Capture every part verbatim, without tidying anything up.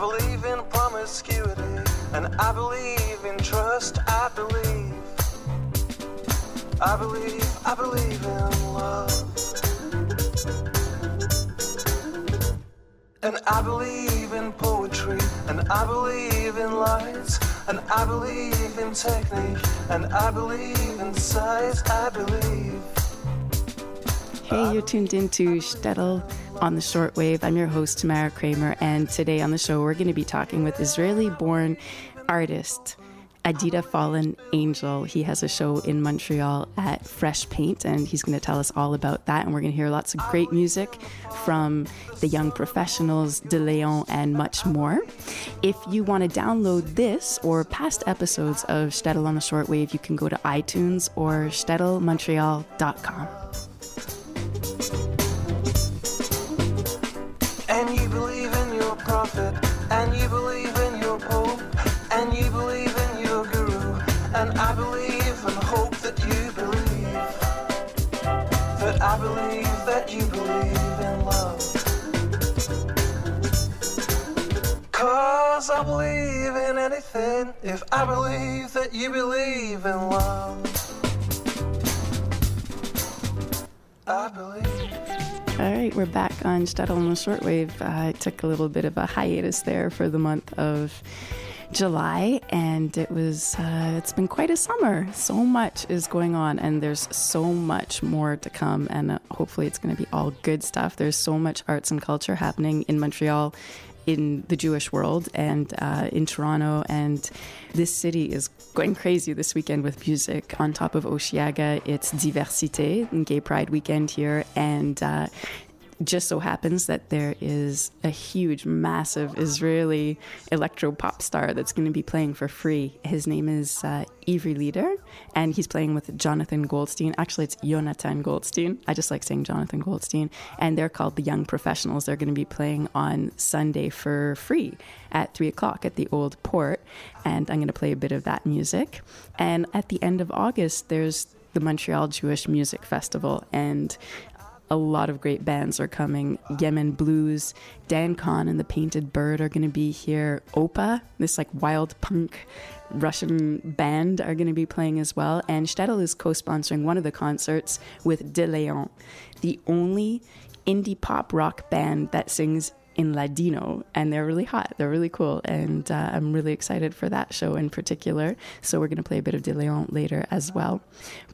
believe in promiscuity, and I believe in trust. I believe, I believe, I believe in love. And I believe in poetry, and I believe in lights, and I believe in technique, and I believe in size. I believe. Hey, you're tuned into Shtetl on the shortwave. I'm your host, Tamara Kramer, and today on the show, we're going to be talking with Israeli-born artist Adida Fallen Angel. He has a show in Montreal at Fresh Paint, and he's going to tell us all about that. And we're going to hear lots of great music from the Young Professionals, De Leon, and much more. If you want to download this or past episodes of Shtetl on the Shortwave, you can go to iTunes or shtetl montreal dot com. And you believe in your prophet, and you believe in your pope, and you believe in your guru, and I believe and hope that you believe, that I believe that you believe in love. 'Cause I believe in anything if I believe that you believe in love. I believe. All right, we're back on Shtetl on the Shortwave. Uh, I took a little bit of a hiatus there for the month of July, and it was, uh, it's been quite a summer. So much is going on, and there's so much more to come, and uh, hopefully it's going to be all good stuff. There's so much arts and culture happening in Montreal, in the Jewish world, and uh, in Toronto, and this city is going crazy this weekend with music. On top of Oshiaga, it's Diversité and Gay Pride weekend here, and uh, just so happens that there is a huge, massive Israeli electro pop star that's going to be playing for free. His name is uh, Ivri Lider, and he's playing with Jonathan Goldstein. Actually, it's Yonatan Goldstein. I just like saying Jonathan Goldstein. And they're called the Young Professionals. They're going to be playing on Sunday for free at three o'clock at the Old Port. And I'm going to play a bit of that music. And at the end of August, there's the Montreal Jewish Music Festival. And a lot of great bands are coming. Yemen Blues, Dancon and the Painted Bird are going to be here. O P A, this like wild punk Russian band, are going to be playing as well. And Shtetl is co-sponsoring one of the concerts with De Leon, the only indie pop rock band that sings in Ladino, and they're really hot. They're really cool, and uh, I'm really excited for that show in particular. So we're going to play a bit of De Leon later as well.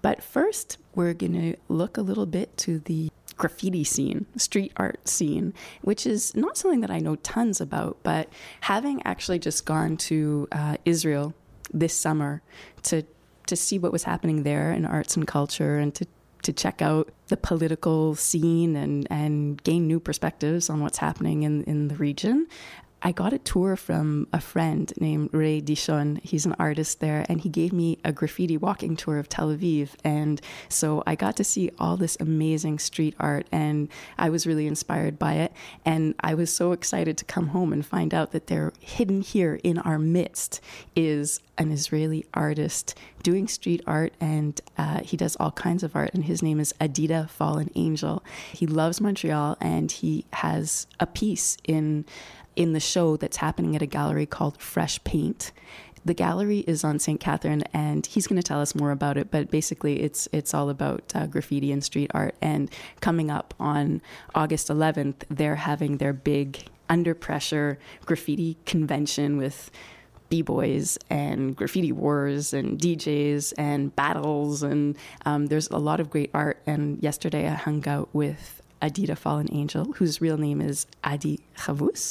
But first, we're going to look a little bit to the graffiti scene, street art scene, which is not something that I know tons about, but having actually just gone to uh, Israel this summer to to see what was happening there in arts and culture, and to, to check out the political scene and, and gain new perspectives on what's happening in, in the region, I got a tour from a friend named Ray Dishon. He's an artist there, and he gave me a graffiti walking tour of Tel Aviv. And so I got to see all this amazing street art, and I was really inspired by it. And I was so excited to come home and find out that there, hidden here in our midst, is an Israeli artist doing street art, and uh, he does all kinds of art, and his name is Adida Fallen Angel. He loves Montreal, and he has a piece in... in the show that's happening at a gallery called Fresh Paint. The gallery is on Saint Catherine, and he's going to tell us more about it, but basically it's it's all about uh, graffiti and street art. And coming up on August eleventh, they're having their big Under Pressure graffiti convention with b-boys and graffiti wars and D Js and battles, and um, there's a lot of great art. And yesterday I hung out with Adida Fallen Angel, whose real name is Adi Chavus,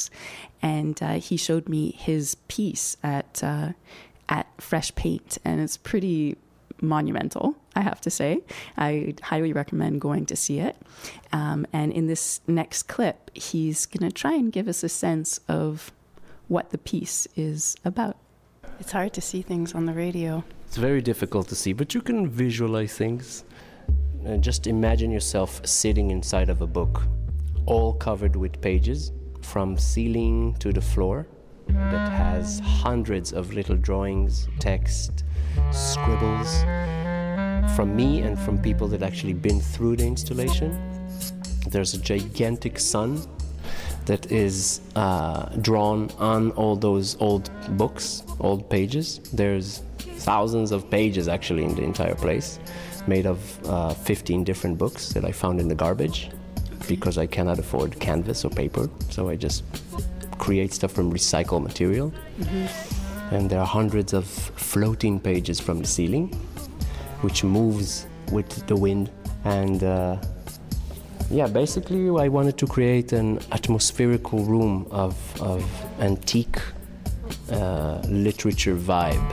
and uh, he showed me his piece at uh, at Fresh Paint, and it's pretty monumental, I have to say. I highly recommend going to see it. Um, and in this next clip, he's going to try and give us a sense of what the piece is about. It's hard to see things on the radio. It's very difficult to see, but you can visualize things. And just imagine yourself sitting inside of a book, all covered with pages, from ceiling to the floor, that has hundreds of little drawings, text, scribbles, from me and from people that actually been through the installation. There's a gigantic sun that is uh, drawn on all those old books, old pages. There's thousands of pages actually in the entire place, made of uh, fifteen different books that I found in the garbage because I cannot afford canvas or paper. So I just create stuff from recycled material. Mm-hmm. And there are hundreds of floating pages from the ceiling, which moves with the wind. And uh, yeah, basically I wanted to create an atmospherical room of, of antique uh, literature vibe.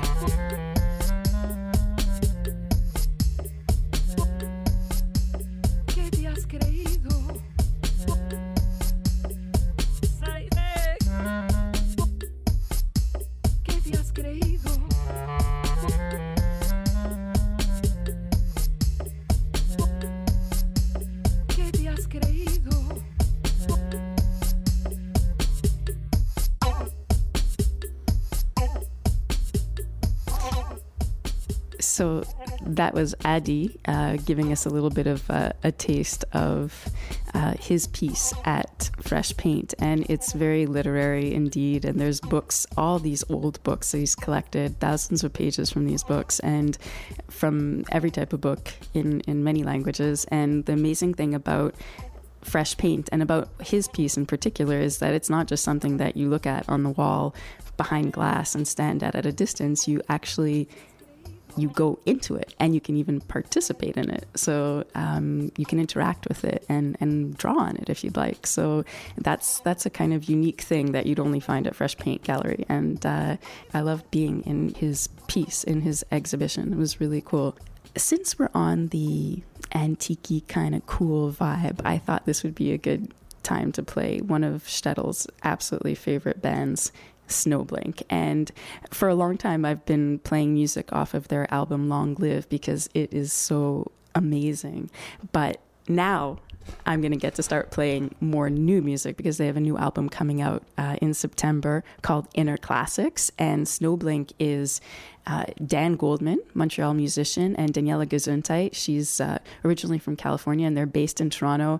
So that was Adi uh, giving us a little bit of uh, a taste of uh, his piece at Fresh Paint, and it's very literary indeed. And there's books, all these old books that he's collected, thousands of pages from these books, and from every type of book in, in many languages. And the amazing thing about Fresh Paint and about his piece in particular is that it's not just something that you look at on the wall behind glass and stand at at a distance. You actually you go into it, and you can even participate in it. So um, you can interact with it and, and draw on it if you'd like. So that's that's a kind of unique thing that you'd only find at Fresh Paint Gallery. And uh, I loved being in his piece, in his exhibition. It was really cool. Since we're on the antique kind of cool vibe, I thought this would be a good time to play one of Shtetle's absolutely favorite bands, Snowblink. And for a long time I've been playing music off of their album Long Live because it is so amazing. But now I'm going to get to start playing more new music because they have a new album coming out uh, in September called Inner Classics. And Snowblink is uh, Dan Goldman, Montreal musician, and Daniela Gesundheit. She's uh, originally from California, and they're based in Toronto.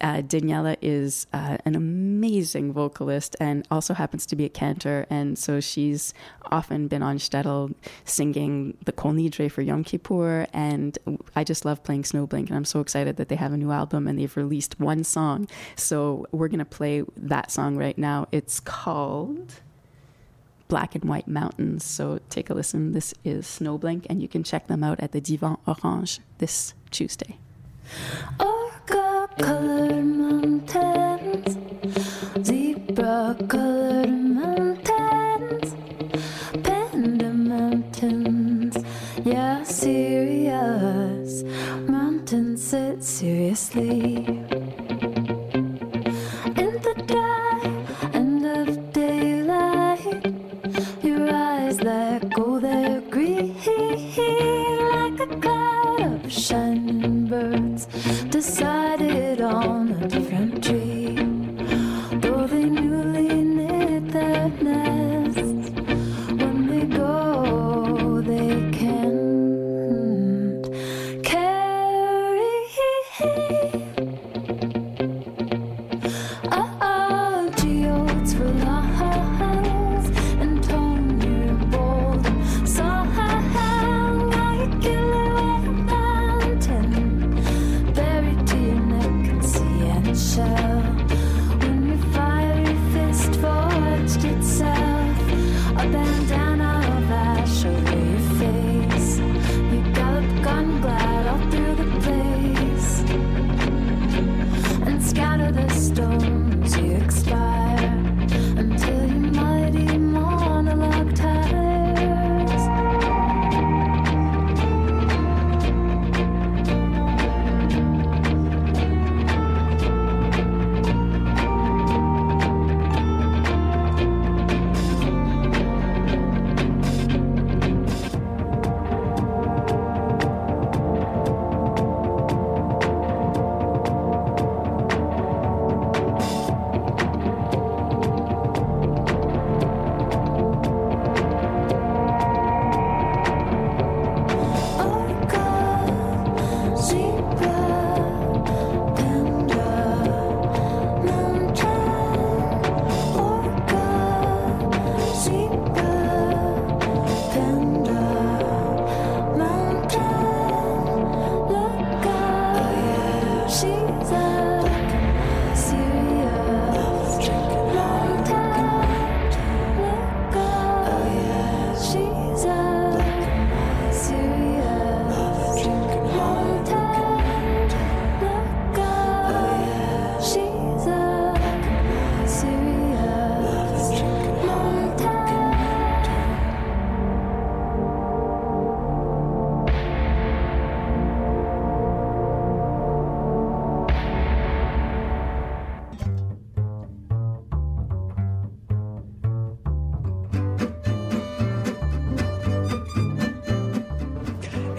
Uh, Daniela is uh, an amazing vocalist and also happens to be a cantor. And so she's often been on Shtetl singing the Kol Nidre for Yom Kippur. And I just love playing Snowblink, and I'm so excited that they have a new album and they've released one song. So we're going to play that song right now. It's called Black and White Mountains. So take a listen. This is Snowblink, and you can check them out at the Divan Orange this Tuesday. Orca-colored mountains, zebra-colored mountains, panda mountains, yeah, serious mountains, sit seriously. In the dark end of daylight, your eyes that go there green, like a cloud of shining birds decided on a different tree, though they newly knit their nests. When they go, they can't carry oh, geodes for lines and tone your bold song. I kill a mountain buried to your neck and sea and shell. When your fiery fist forged itself, a bandana of ash over your face, you galloped gun glad all through the place and scatter the stones. You expire until your mighty monologue tires.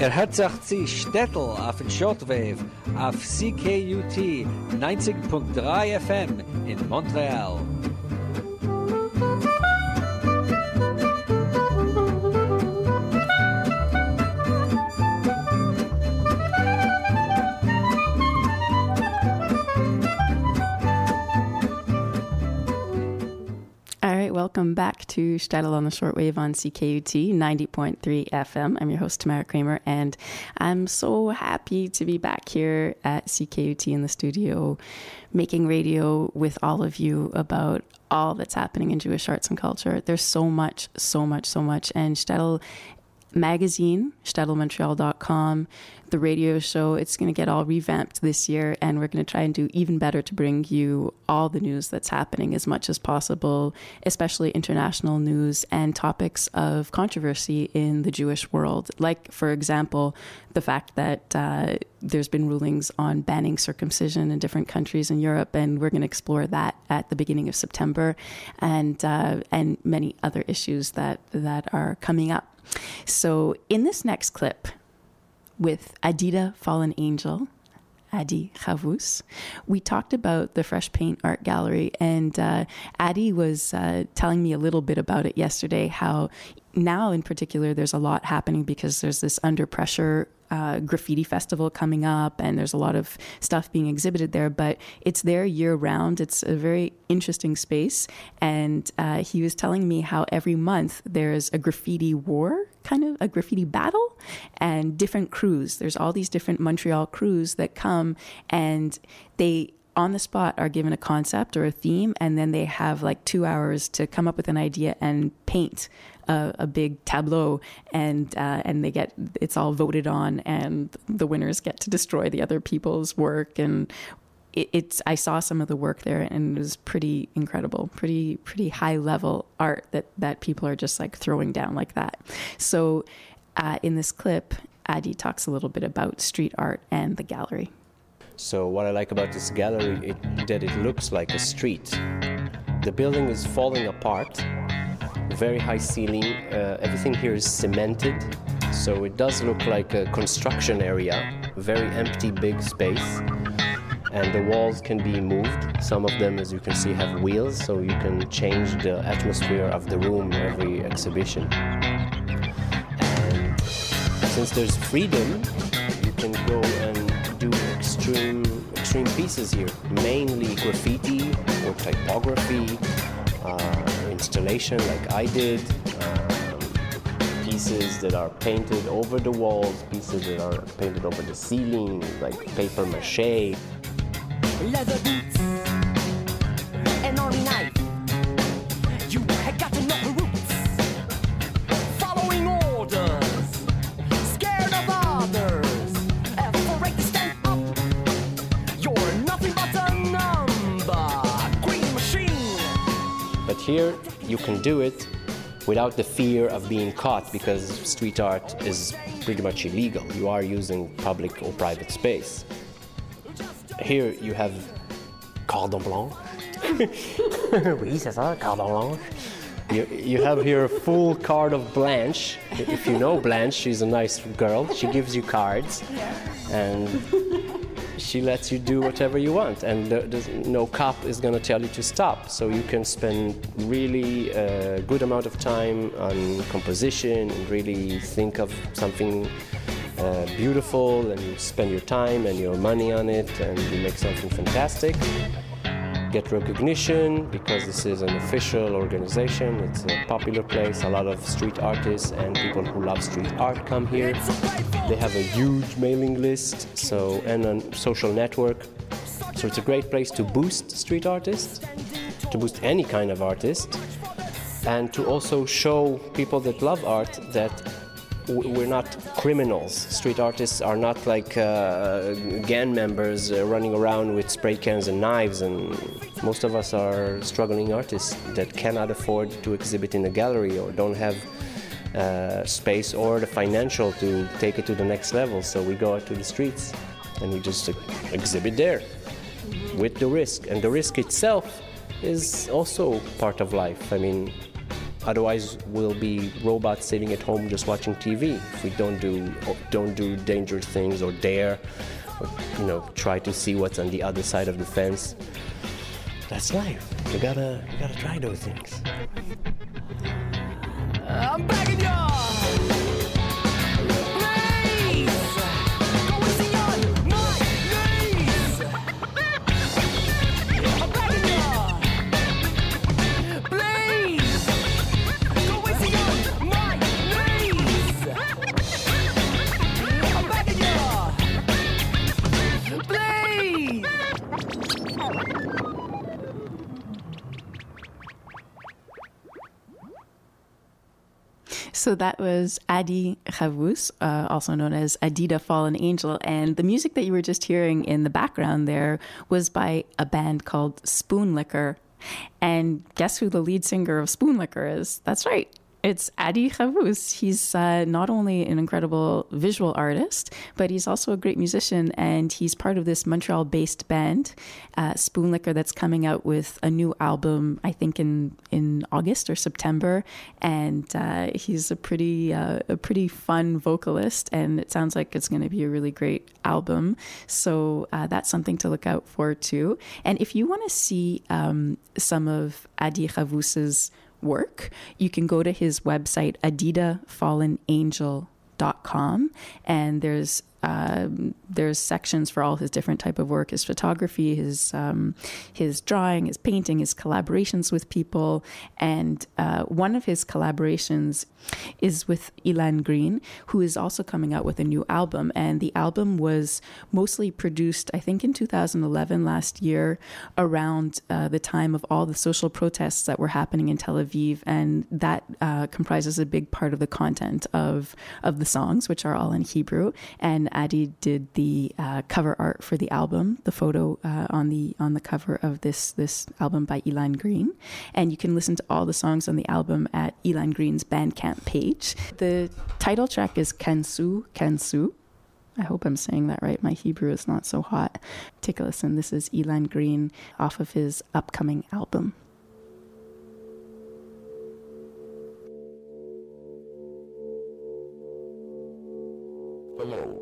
Kehatzachzi Shtetl auf den Shortwave auf C K U T ninety point three F M in Montreal. Welcome back to Shtetl on the Shortwave on C K U T ninety point three F M. I'm your host, Tamara Kramer, and I'm so happy to be back here at C K U T in the studio, making radio with all of you about all that's happening in Jewish arts and culture. There's so much, so much, so much. And Shtetl magazine, Shtetl Montreal dot com, the radio show, it's going to get all revamped this year, and we're going to try and do even better to bring you all the news that's happening as much as possible, especially international news and topics of controversy in the Jewish world. Like, for example, the fact that uh, there's been rulings on banning circumcision in different countries in Europe, and we're going to explore that at the beginning of September, and uh, and many other issues that that are coming up. So in this next clip with Adida Fallen Angel, Adi Chavus, we talked about the Fresh Paint Art Gallery, and uh, Adi was uh, telling me a little bit about it yesterday, how now in particular there's a lot happening because there's this Under Pressure Uh, graffiti festival coming up, and there's a lot of stuff being exhibited there, but it's there year round. It's a very interesting space, and uh, he was telling me how every month there's a graffiti war, kind of a graffiti battle, and different crews. There's all these different Montreal crews that come, and they on the spot are given a concept or a theme, and then they have like two hours to come up with an idea and paint A, a big tableau, and uh, and they get, it's all voted on, and the winners get to destroy the other people's work. And it, it's I saw some of the work there, and it was pretty incredible, pretty pretty high level art that that people are just like throwing down like that. So uh, in this clip, Adi talks a little bit about street art and the gallery. So what I like about this gallery is that it looks like a street. The building is falling apart. Very high ceiling, uh, everything here is cemented, so it does look like a construction area, very empty, big space, and the walls can be moved. Some of them, as you can see, have wheels, so you can change the atmosphere of the room every exhibition. And since there's freedom, you can go and do extreme, extreme pieces here, mainly graffiti or typography, uh, installation like I did, um, pieces that are painted over the walls, pieces that are painted over the ceiling, like paper mache. Leather boots, an army knife, you had gotten up the roots, following orders, scared of others, afraid to stand up, you're nothing but a number, green machine. But here, you can do it without the fear of being caught, because street art is pretty much illegal. You are using public or private space. Here you have cordon blanc. Oui, c'est ça, cordon blanc. You, you have here a full card of Blanche. If you know Blanche, she's a nice girl. She gives you cards, and she lets you do whatever you want, and no cop is going to tell you to stop. So you can spend really a good amount of time on composition and really think of something uh, beautiful, and you spend your time and your money on it, and you make something fantastic. Get recognition, because this is an official organization. It's a popular place. A lot of street artists and people who love street art come here. They have a huge mailing list, so, and a social network. So it's a great place to boost street artists, to boost any kind of artist, and to also show people that love art that we're not criminals. Street artists are not like uh, gang members uh, running around with spray cans and knives, and most of us are struggling artists that cannot afford to exhibit in a gallery or don't have uh, space or the financial to take it to the next level. So we go out to the streets and we just uh, exhibit there with the risk. And the risk itself is also part of life. I mean, Otherwise, we'll be robots sitting at home just watching T V. If we don't do don't do dangerous things or dare, or, you know, try to see what's on the other side of the fence. That's life. You gotta you gotta try those things. I'm begging y'all. So that was Adi Chavus, uh, also known as Adida Fallen Angel. And the music that you were just hearing in the background there was by a band called Spoonlicker. And guess who the lead singer of Spoonlicker is? That's right. It's Adi Chavus. He's uh, not only an incredible visual artist, but he's also a great musician, and he's part of this Montreal-based band, uh, Spoonlicker, that's coming out with a new album, I think in, in August or September, and uh, he's a pretty uh, a pretty fun vocalist, and it sounds like it's going to be a really great album, so uh, that's something to look out for too. And if you want to see um, some of Adi Chavus's work, you can go to his website, adida fallen angel dot com, and there's um, there's sections for all his different type of work, his photography, his um, his drawing, his painting, his collaborations with people. And uh, one of his collaborations is with Elan Green, who is also coming out with a new album. And the album was mostly produced, I think, in two thousand eleven, last year, around uh, the time of all the social protests that were happening in Tel Aviv. And that uh, comprises a big part of the content of, of the songs, which are all in Hebrew. And Adi did the uh, cover art for the album, the photo uh, on the on the cover of this this album by Elan Green. And you can listen to all the songs on the album at Elan Green's Bandcamp page. The title track is Kansu, Kansu. I hope I'm saying that right. My Hebrew is not so hot. Take a listen. This is Elan Green off of his upcoming album. Hello.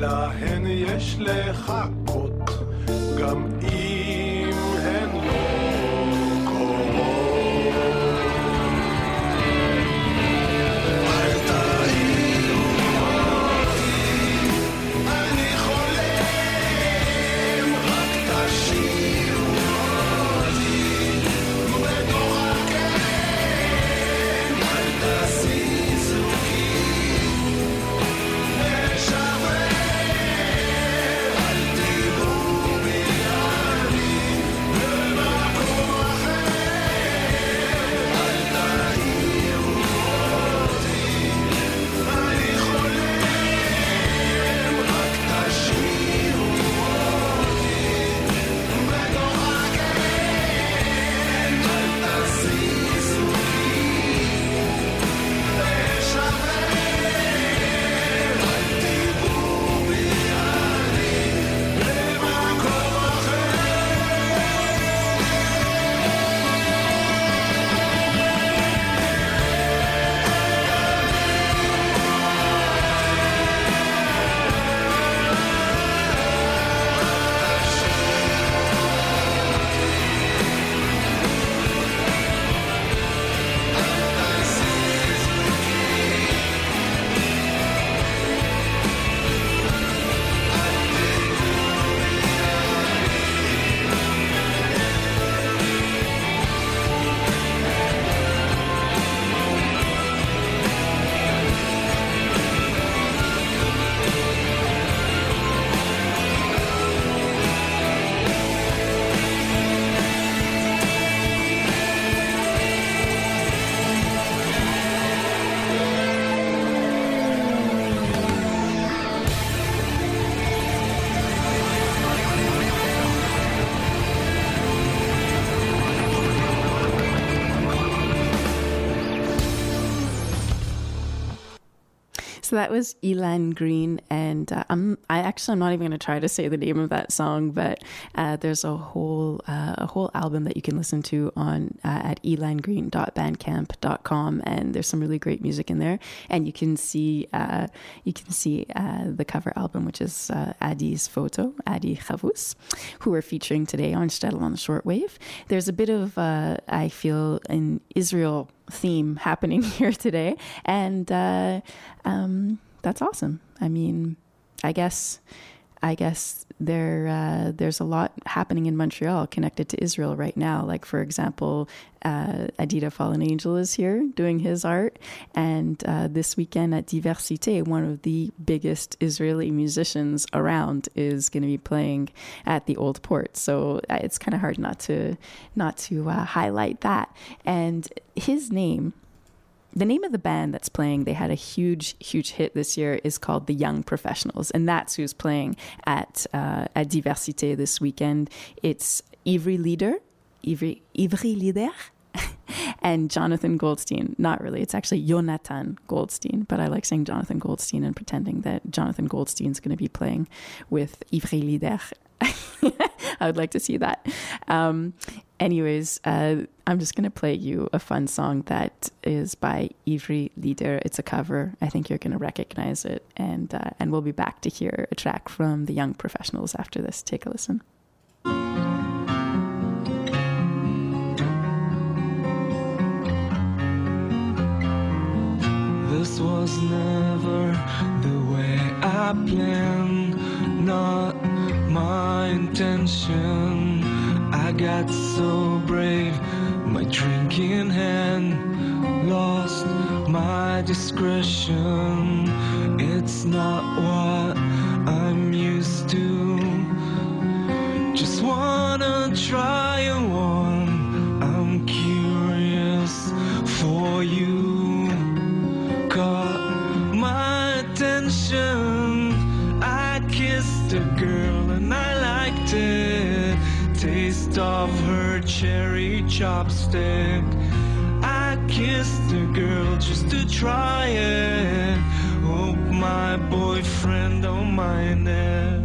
להן יש לחכות, גם אם הן לא קורות. אל תעירו אותי, אני חולם, רק תשאירו אותי, בתוך הקן, אל תסיסו כי נשאר. So that was Elan Green, and uh, I'm, I actually I'm not even going to try to say the name of that song, but uh, there's a whole uh, a whole album that you can listen to on uh, at elan green dot bandcamp dot com, and there's some really great music in there, and you can see uh, you can see uh, the cover album, which is uh, Adi's photo, Adi Chavus, who we're featuring today on Shtetl on the Shortwave. There's a bit of uh, I feel in Israel theme happening here today, and uh um that's awesome. I mean, I guess I guess there uh there's a lot happening in Montreal connected to Israel right now. Like, for example, uh Adida Fallen Angel is here doing his art, and uh this weekend at Diversité, one of the biggest Israeli musicians around is going to be playing at the Old Port, so it's kind of hard not to not to uh, highlight that. And his name, the name of the band that's playing, they had a huge, huge hit this year, is called The Young Professionals. And that's who's playing at uh, at Diversité this weekend. It's Ivri Lider, Ivri, Ivri Lider, and Yonatan Goldstein. Not really. It's actually Yonatan Goldstein, but I like saying Yonatan Goldstein and pretending that Yonatan Goldstein's going to be playing with Ivri Lider. I would like to see that. Um, anyways, uh, I'm just going to play you a fun song that is by Ivri Lider. It's a cover. I think you're going to recognize it. And, uh, and we'll be back to hear a track from The Young Professionals after this. Take a listen. This was never the way I planned, not my intention. I got so brave, my drink in hand, lost my discretion. It's not what I'm used to, just wanna try and warm. I'm curious for you, caught my attention. I kissed a girl and I liked it. Taste of her cherry chopstick. I kissed a girl just to try it. Hope my boyfriend don't mind it.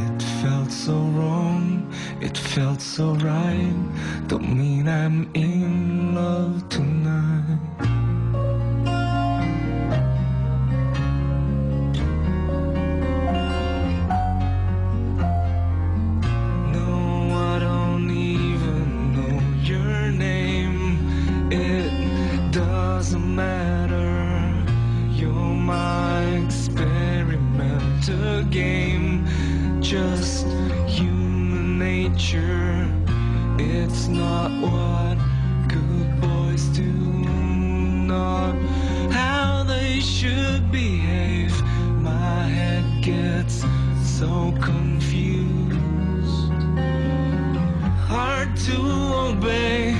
It felt so wrong, it felt so right. Don't mean I'm in love tonight. picture. It's not what good boys do, nor how they should behave. My head gets so confused, hard to obey.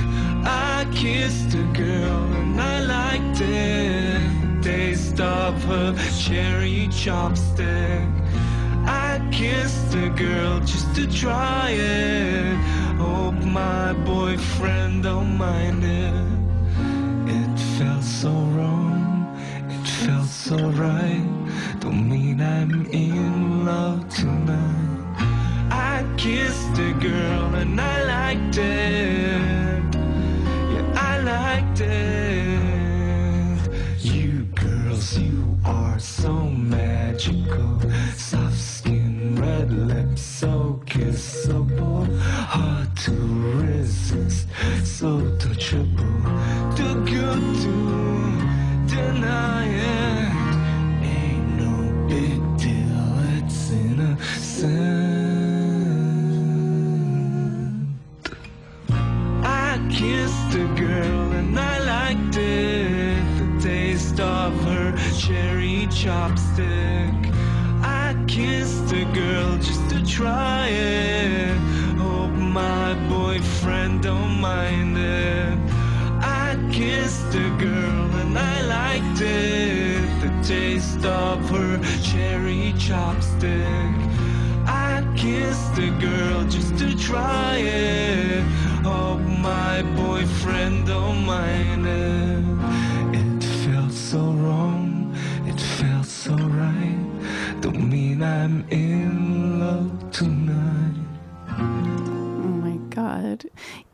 I kissed a girl and I liked it. Taste of her cherry chopstick. I kissed a girl just to try it. Hope my boyfriend don't mind it. It felt so wrong, it felt so right. Don't mean I'm in love tonight. I kissed a girl and I liked it. Yeah, I liked it. You girls, you are so magical. Soft skin, red lips, so kissable. Hard to resist, so touchable. Too good to deny it. Big deal, it's innocent. I kissed a girl and I liked it. The taste of her cherry chopstick. I kissed a girl just to try it. Hope my boyfriend don't mind it. I kissed a girl and I liked it. The taste of her cherry chopstick. I kissed a girl just to try it. Hope my boyfriend don't mind it. It felt so wrong, it felt so right. Don't mean I'm in love tonight. Oh my God,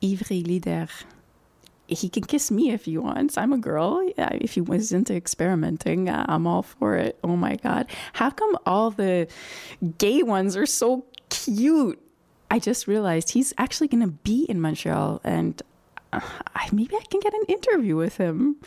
Ivri Lider. He can kiss me if he wants. I'm a girl. Yeah, if he was into experimenting, I'm all for it. Oh my God. How come all the gay ones are so cute? I just realized he's actually going to be in Montreal, and I, maybe I can get an interview with him,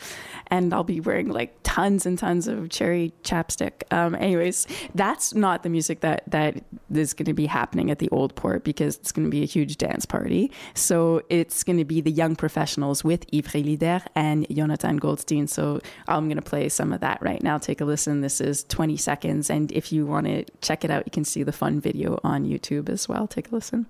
and I'll be wearing like tons and tons of cherry chapstick. Um, anyways, that's not the music that, that is going to be happening at the Old Port, because it's going to be a huge dance party. So it's going to be the young professionals with Ivri Lider and Yonatan Goldstein. So I'm going to play some of that right now. Take a listen. This is twenty seconds. And if you want to check it out, you can see the fun video on YouTube as well. Take a listen.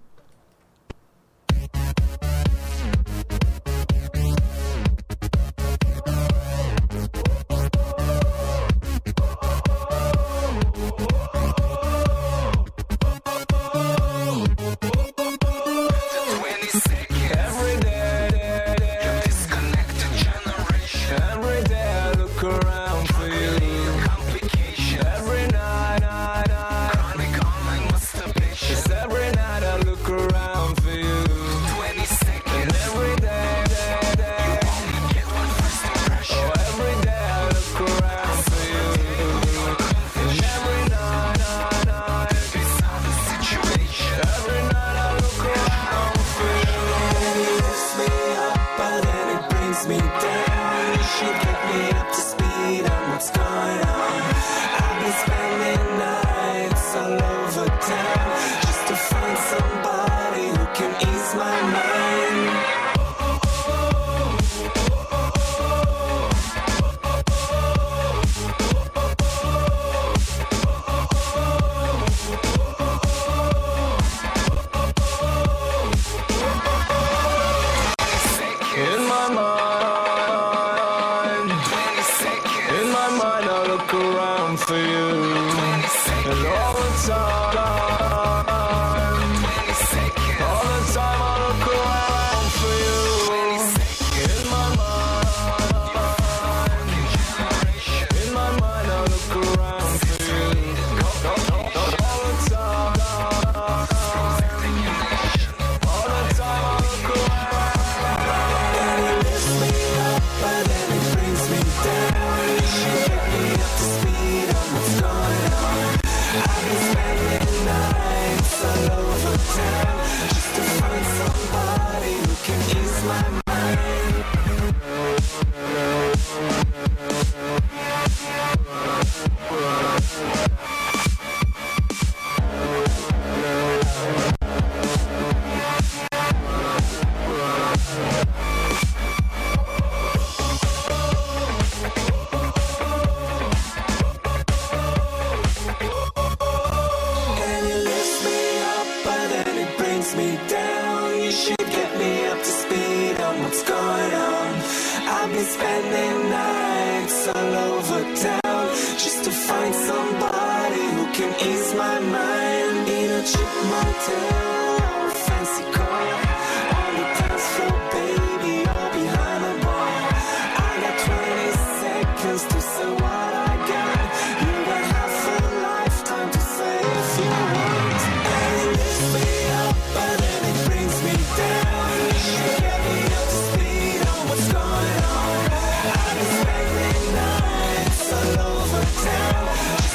All the time, all the time, all the time. ease my mind in a cheap motel, fancy car, on the dance floor, baby, all behind the bar. I got twenty seconds to say what I got. You got half a lifetime to say if you want. And it lifts me up, but then it brings me down. You get me up to speed on what's going on. I've been spending nights all over town.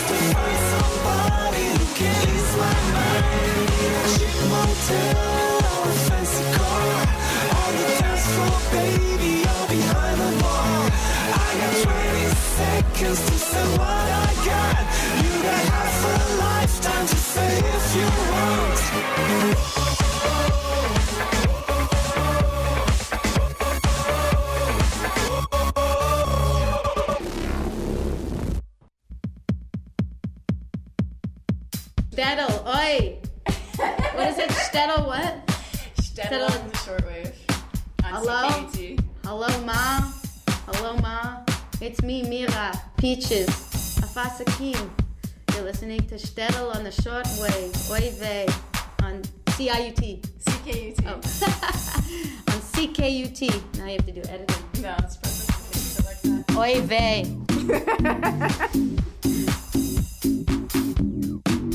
Find somebody who can ease my mind in a cheap motel or a fancy car. On the dance floor, baby, all behind the bar. I got twenty seconds to say what I got. You got half a lifetime to say if you want. Shtetl, oi! What is it? Shtetl what? Shtetl on the shortwave. On C K U T. Hello? Hello, ma. Hello, ma. It's me, Mira. Peaches. Afasakim. You're listening to Shtetl on the shortwave. Oi vey. On C I U T. C K U T. Oh. On C K U T. Now you have to do editing. No, it's perfect. Like that. Oi vey.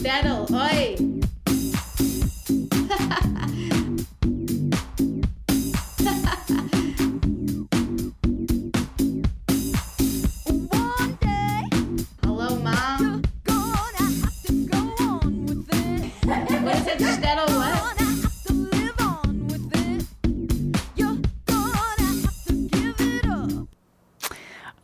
Shtetl, oi! One day, hello, Mom. You're gonna have to go on with it. What is it, Shtetl? What? You're gonna have to live on with it. You're gonna have to give it up.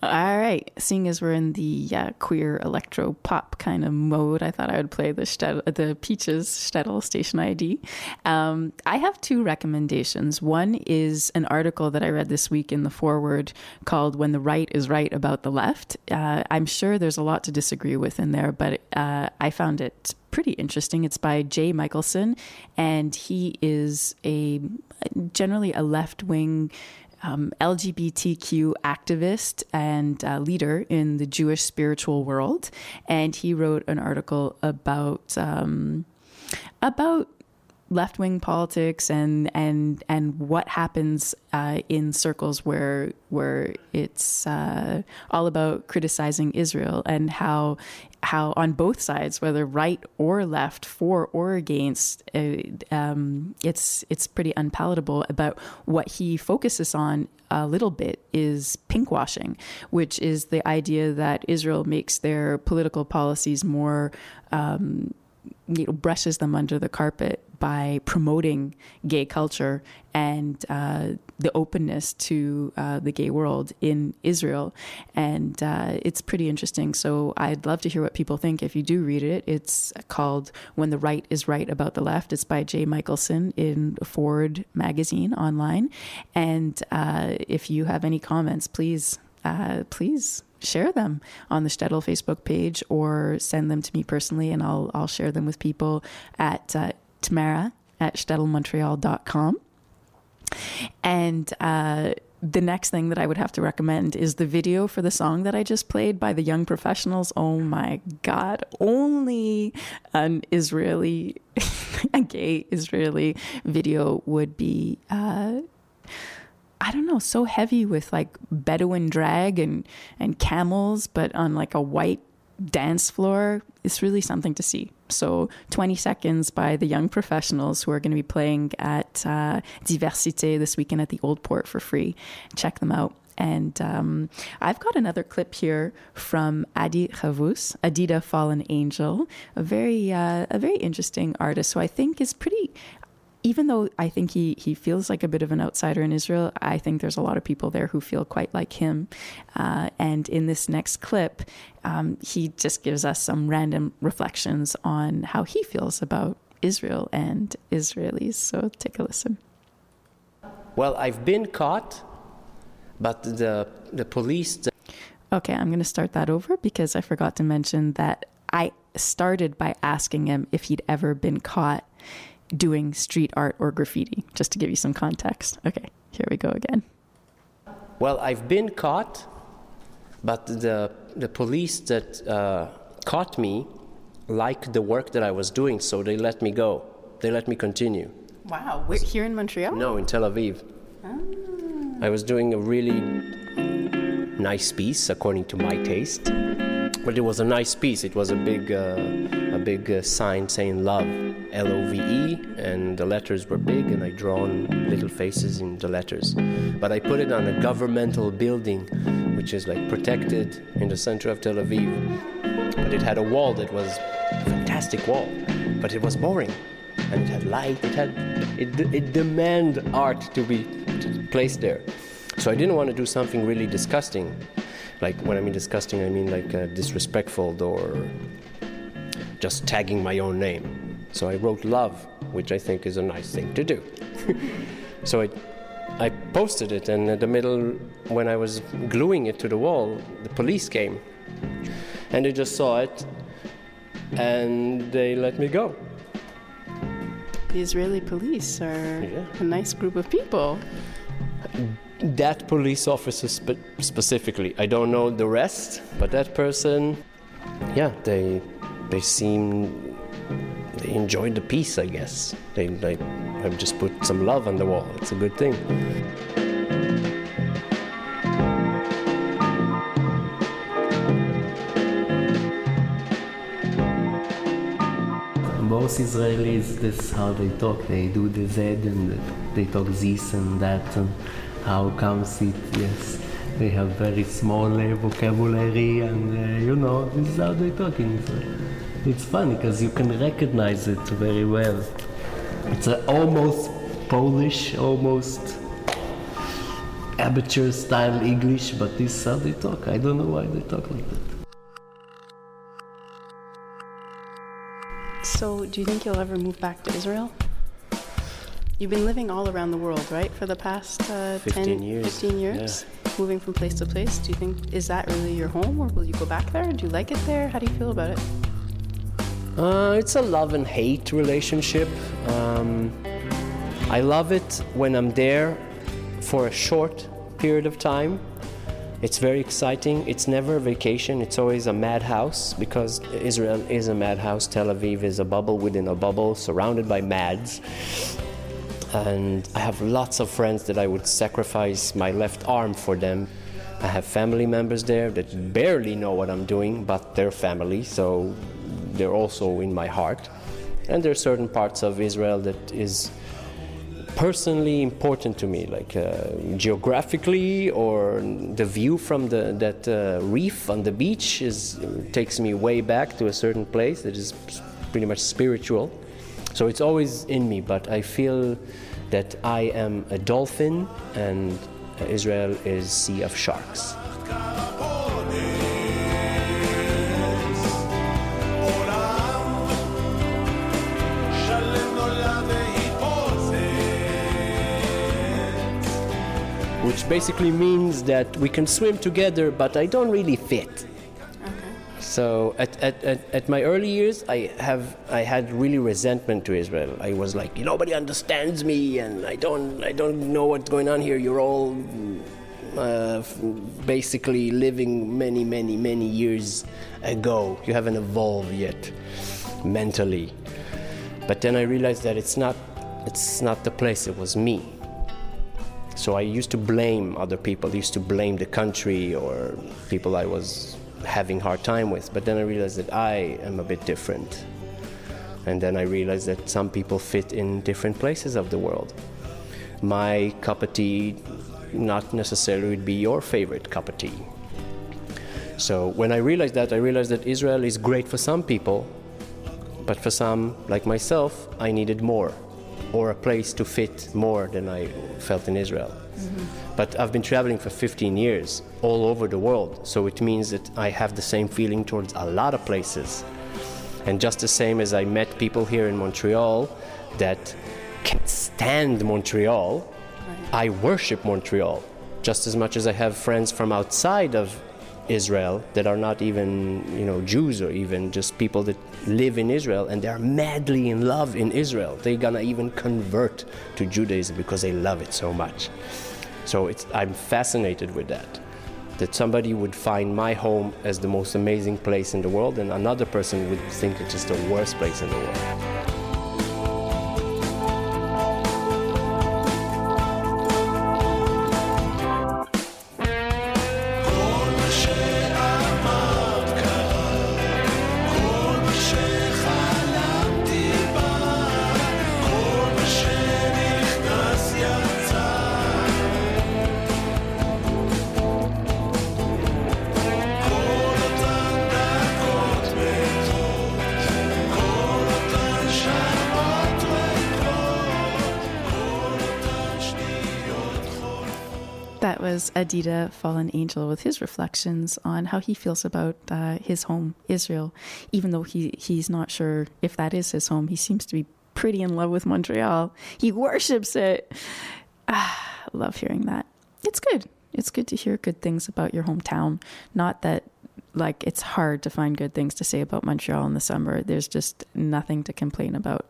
All right, seeing as we're in the uh, queer electro pop kind of mode, I thought I would play the Shtetl, the Peaches Shtetl Station I D. Um, I have two recommendations. One is an article that I read this week in the Forward called When the Right is Right About the Left. Uh, I'm sure there's a lot to disagree with in there, but uh, I found it pretty interesting. It's by Jay Michaelson, and he is a generally a left-wing Um, L G B T Q activist and uh, leader in the Jewish spiritual world. And he wrote an article about um, about left-wing politics and and and what happens uh, in circles where where it's uh, all about criticizing Israel, and how how on both sides, whether right or left, for or against, uh, um, it's it's pretty unpalatable. About what he focuses on a little bit is pinkwashing, which is the idea that Israel makes their political policies more, um, you know, brushes them under the carpet by promoting gay culture and uh, the openness to uh, the gay world in Israel. And uh, it's pretty interesting. So I'd love to hear what people think if you do read it. It's called When the Right is Right About the Left. It's by Jay Michaelson in Forward magazine online. And uh, if you have any comments, please, uh, please share them on the Shtetl Facebook page, or send them to me personally, and I'll I'll share them with people at uh, Tamara at Shtetl Montreal dot com. And uh, the next thing that I would have to recommend is the video for the song that I just played by the Young Professionals. Oh my God, only an Israeli, a gay Israeli video would be, uh, I don't know, so heavy with like Bedouin drag and, and camels, but on like a white dance floor. It's really something to see. So twenty seconds by the Young Professionals, who are going to be playing at uh, Diversité this weekend at the Old Port for free. Check them out. And um, I've got another clip here from Adi Chavus, Adida Fallen Angel, a very uh, a very interesting artist who I think is pretty, even though I think he, he feels like a bit of an outsider in Israel, I think there's a lot of people there who feel quite like him. Uh, and in this next clip, um, he just gives us some random reflections on how he feels about Israel and Israelis. So take a listen. Well, I've been caught, but the the police... The- okay, I'm going to start that over because I forgot to mention that I started by asking him if he'd ever been caught doing street art or graffiti, just to give you some context. Okay, here we go again. Well, I've been caught, but the the police that uh, caught me liked the work that I was doing, so they let me go. They let me continue. Wow, we're here in Montreal? No, in Tel Aviv. Oh. I was doing a really nice piece, according to my taste. But it was a nice piece. It was a big, uh, a big uh, sign saying love, L O V E, and the letters were big, and I drawn little faces in the letters. But I put it on a governmental building, which is like protected in the center of Tel Aviv. But it had a wall that was a fantastic wall, but it was boring. And it had light, it had, it, it demanded art to be placed there. So I didn't want to do something really disgusting. Like, when I mean disgusting, I mean like uh, disrespectful or just tagging my own name. So I wrote love, which I think is a nice thing to do. So I, I posted it, and at the middle, when I was gluing it to the wall, the police came. And they just saw it, and they let me go. The Israeli police are yeah. a nice group of people. That police officer spe- specifically, I don't know the rest, but that person, yeah, they they seem, they enjoyed the piece, I guess. They, they have just put some love on the wall. It's a good thing. Most Israelis, this is how they talk. They do the Z and they talk this and that and how comes it, yes. They have very small uh, vocabulary and, uh, you know, this is how they talk in Israel. It's funny because you can recognize it very well. It's uh, almost Polish, almost amateur style English, but this is how they talk. I don't know why they talk like that. So, do you think you'll ever move back to Israel? You've been living all around the world, right, for the past uh, fifteen ten, years. fifteen years, yeah. Moving from place to place. Do you think, is that really your home, or will you go back there? Do you like it there? How do you feel about it? Uh, it's a love and hate relationship. Um, I love it when I'm there for a short period of time. It's very exciting. It's never a vacation. It's always a madhouse, because Israel is a madhouse. Tel Aviv is a bubble within a bubble, surrounded by mads. And I have lots of friends that I would sacrifice my left arm for them. I have family members there that barely know what I'm doing, but they're family, so they're also in my heart. And there are certain parts of Israel that is personally important to me, like uh, geographically, or the view from the that uh, reef on the beach is takes me way back to a certain place that is pretty much spiritual. So it's always in me, but I feel that I am a dolphin and Israel is a sea of sharks. Which basically means that we can swim together, but I don't really fit. Okay. So at, at, at, at my early years, I have I had really resentment to Israel. I was like, nobody understands me, and I don't I don't know what's going on here. You're all uh, basically living many many many years ago. You haven't evolved yet mentally. But then I realized that it's not it's not the place. It was me. So I used to blame other people. I used to blame the country or people I was having a hard time with. But then I realized that I am a bit different. And then I realized that some people fit in different places of the world. My cup of tea not necessarily would be your favorite cup of tea. So when I realized that, I realized that Israel is great for some people, but for some, like myself, I needed more, or a place to fit more than I felt in Israel. Mm-hmm. But I've been traveling for fifteen years all over the world, so it means that I have the same feeling towards a lot of places. And just the same as I met people here in Montreal that can't stand Montreal, I worship Montreal, just as much as I have friends from outside of Israel that are not even, you know, Jews, or even just people that live in Israel, and they're madly in love in Israel. They're gonna even convert to Judaism because they love it so much. So it's, I'm fascinated with that. that somebody would find my home as the most amazing place in the world and another person would think it's just the worst place in the world. Adida Fallen Angel with his reflections on how he feels about uh, his home, Israel. Even though he, he's not sure if that is his home, he seems to be pretty in love with Montreal. He worships it. Ah, love hearing that. It's good. It's good to hear good things about your hometown. Not that, like, it's hard to find good things to say about Montreal in the summer. There's just nothing to complain about.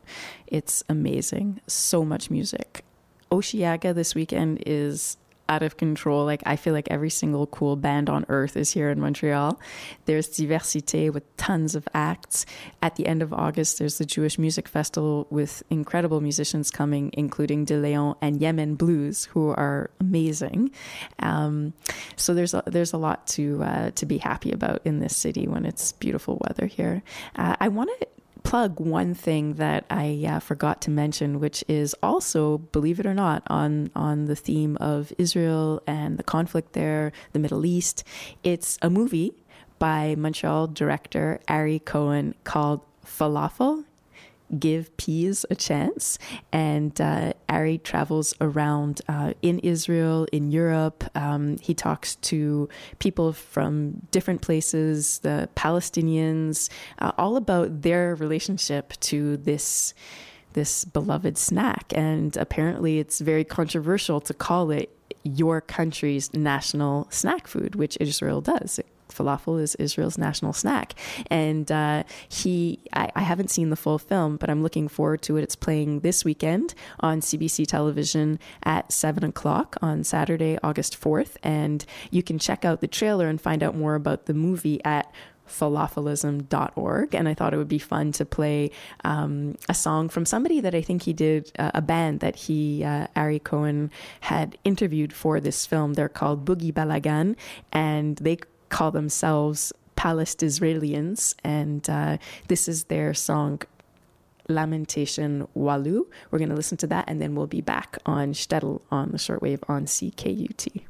It's amazing. So much music. Oshiaga this weekend is out of control. Like, I feel like every single cool band on earth is here in Montreal. There's Diversité with tons of acts. At the end of August, there's the Jewish Music Festival with incredible musicians coming, including De Leon and Yemen Blues, who are amazing. Um, so there's a, there's a lot to uh, to be happy about in this city when it's beautiful weather here. Uh, I want to plug one thing that I uh, forgot to mention, which is also, believe it or not, on on the theme of Israel and the conflict there, the Middle East. It's a movie by Montreal director Ari Cohen called Falafel, Give Peas a Chance. And uh, Ari travels around uh, in Israel, in Europe. Um, he talks to people from different places, the Palestinians, uh, all about their relationship to this this beloved snack. And apparently it's very controversial to call it your country's national snack food, which Israel does. Falafel is Israel's national snack. And uh, he, I, I haven't seen the full film, but I'm looking forward to it. It's playing this weekend on C B C television at seven o'clock on Saturday, August fourth. And you can check out the trailer and find out more about the movie at falafelism dot org. And I thought it would be fun to play um, a song from somebody that I think he did, uh, a band that he, uh, Ari Cohen, had interviewed for this film. They're called Boogie Balagan, and they call themselves Palest-Israelians, and uh, this is their song, Lamentation Walu. We're going to listen to that, and then we'll be back on Shtetl on the shortwave on C K U T.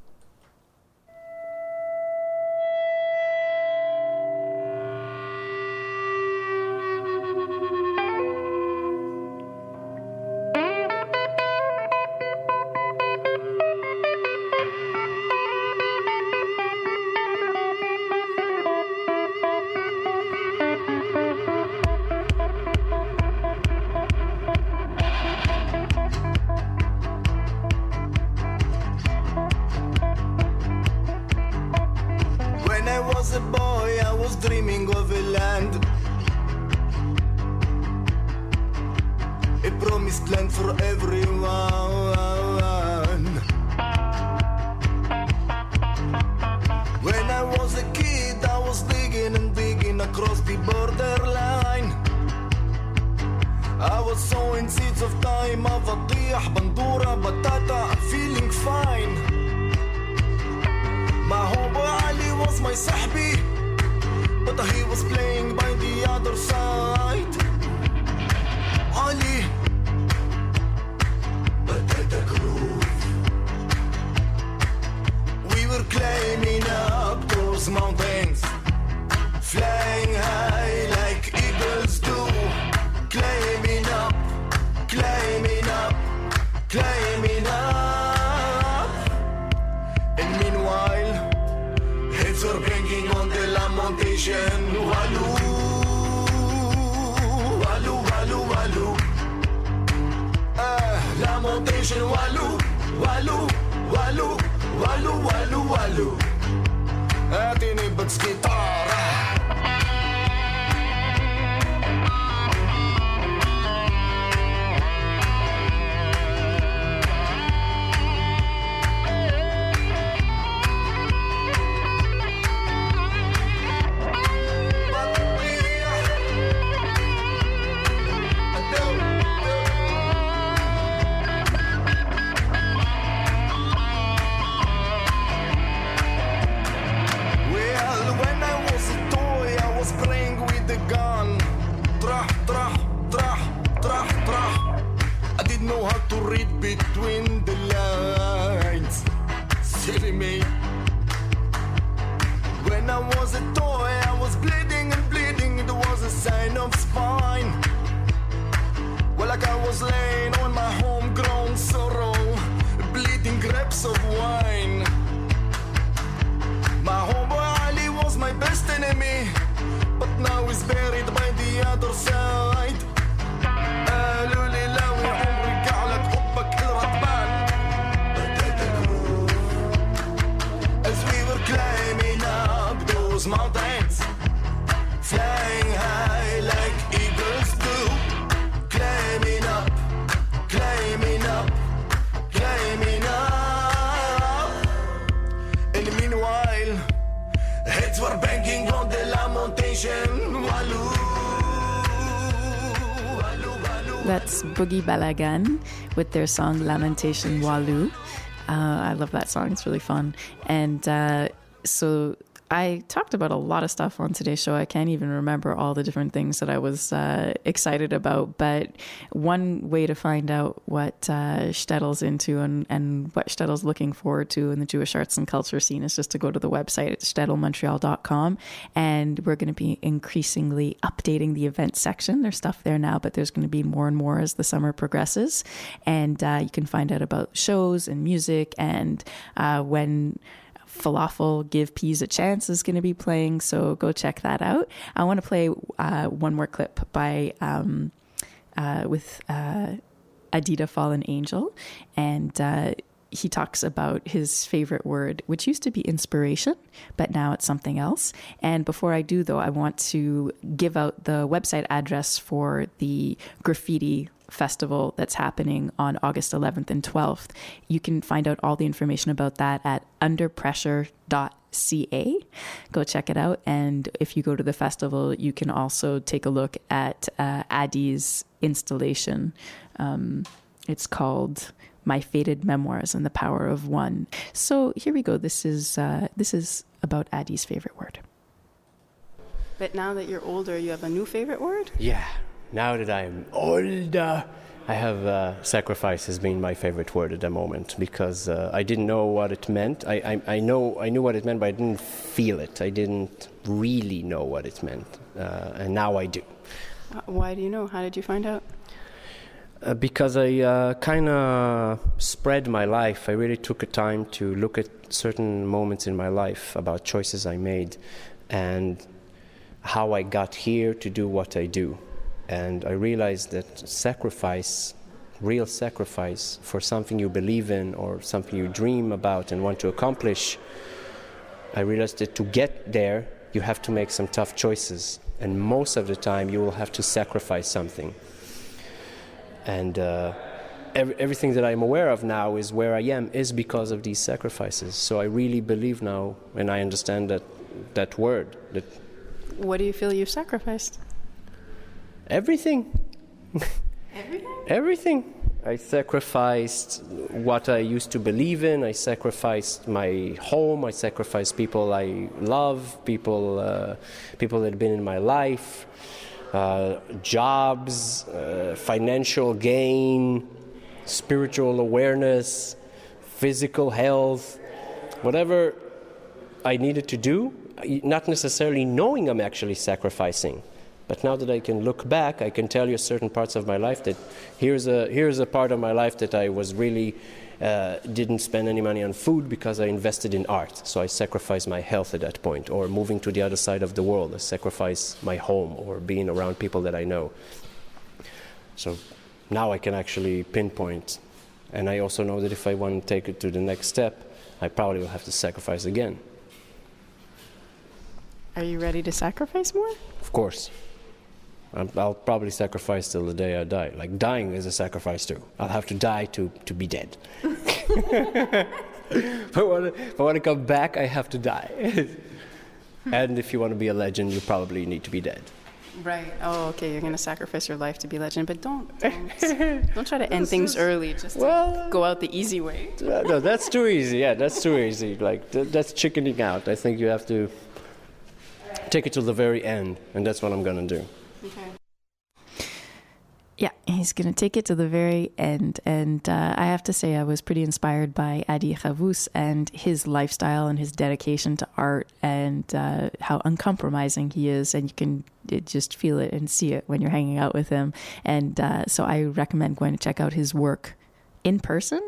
did know how to read between the lines. Silly me. When I was a toy, I was bleeding and bleeding. It was a sign of spine. Well, like I was laying on my homegrown sorrow, bleeding grapes of wine. My homeboy Ali was my best enemy, but now he's buried by the other side. قالوا لي لو عمري جعلك حبك الرطبان. As we were climbing up those mountains, flying high like eagles do, climbing up, climbing up, climbing up. And meanwhile, heads were banging on the Lamentation Walu. That's Boogie Balagan with their song Lamentation Walu. Uh, I love that song. It's really fun. And uh, so I talked about a lot of stuff on today's show. I can't even remember all the different things that I was uh, excited about. But one way to find out what uh, Shtetl's into and, and what Shtetl's looking forward to in the Jewish arts and culture scene is just to go to the website at shtetl montreal dot com. And we're going to be increasingly updating the event section. There's stuff there now, but there's going to be more and more as the summer progresses. And uh, you can find out about shows and music and uh, when Falafel Give Peas a Chance is going to be playing, so go check that out. I want to play uh, one more clip by um, uh, with uh, Adida Fallen Angel, and uh, he talks about his favorite word, which used to be inspiration, but now it's something else. And before I do, though, I want to give out the website address for the graffiti festival that's happening on August eleventh and twelfth. You can find out all the information about that at under pressure dot c a. Go check it out. And if you go to the festival, you can also take a look at uh, Adi's installation. Um, it's called My Faded Memoirs and the Power of One. So here we go. This is uh, this is about Adi's favorite word. But now that you're older, you have a new favorite word? Yeah. Now that I'm older, I have uh, sacrifice has been my favorite word at the moment, because uh, I didn't know what it meant. I, I I know I knew what it meant, but I didn't feel it. I didn't really know what it meant, uh, and now I do. Why do you know? How did you find out? Uh, because I uh, kind of spread my life. I really took a time to look at certain moments in my life about choices I made and how I got here to do what I do. And I realized that sacrifice, real sacrifice for something you believe in or something you dream about and want to accomplish, I realized that to get there, you have to make some tough choices. And most of the time, you will have to sacrifice something. And uh, every, everything that I'm aware of now is where I am is because of these sacrifices. So I really believe now, and I understand that that word. That. What do you feel you've sacrificed? Everything. Everything? Everything. I sacrificed what I used to believe in. I sacrificed my home. I sacrificed people I love, people uh, people that have been in my life, uh, jobs, uh, financial gain, spiritual awareness, physical health, whatever I needed to do, not necessarily knowing I'm actually sacrificing. But now that I can look back, I can tell you certain parts of my life that here's a here's a part of my life that I was really uh, didn't spend any money on food because I invested in art. So I sacrificed my health at that point, or moving to the other side of the world. I sacrificed my home or being around people that I know. So now I can actually pinpoint. And I also know that if I want to take it to the next step, I probably will have to sacrifice again. Are you ready to sacrifice more? Of course. I'll probably sacrifice till the day I die. Like, dying is a sacrifice too. I'll have to die to, to be dead. But when, if I want to come back, I have to die. And if you want to be a legend, you probably need to be dead. Right. Oh, okay. You're going to sacrifice your life to be legend, but don't don't, don't try to end things early. Just well, go out the easy way. No, that's too easy. Yeah, that's too easy. Like, th- that's chickening out. I think you have to take it to the very end, and that's what I'm going to do. Okay. Yeah, he's going to take it to the very end. And uh, I have to say, I was pretty inspired by Adi Chavus and his lifestyle and his dedication to art and uh, how uncompromising he is. And you can it, just feel it and see it when you're hanging out with him. And uh, so I recommend going to check out his work in person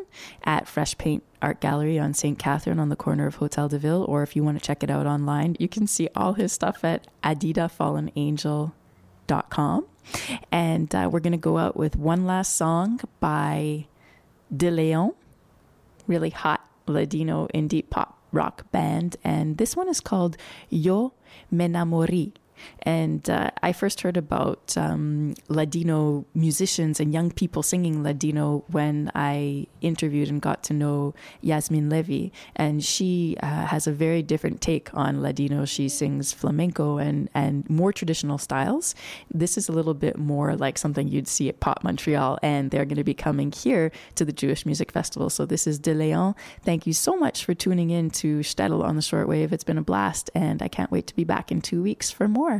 at Fresh Paint Art Gallery on Saint Catherine on the corner of Hotel de Ville. Or if you want to check it out online, you can see all his stuff at adida fallen angel dot com. And uh, we're going to go out with one last song by De Leon, really hot Ladino indie pop rock band. And this one is called Yo Me Enamoré. And uh, I first heard about um, Ladino musicians and young people singing Ladino when I interviewed and got to know Yasmin Levy. And she uh, has a very different take on Ladino. She sings flamenco and, and more traditional styles. This is a little bit more like something you'd see at Pop Montreal, and they're going to be coming here to the Jewish Music Festival. So this is De Leon. Thank you so much for tuning in to Shtetl on the shortwave. It's been a blast, and I can't wait to be back in two weeks for more.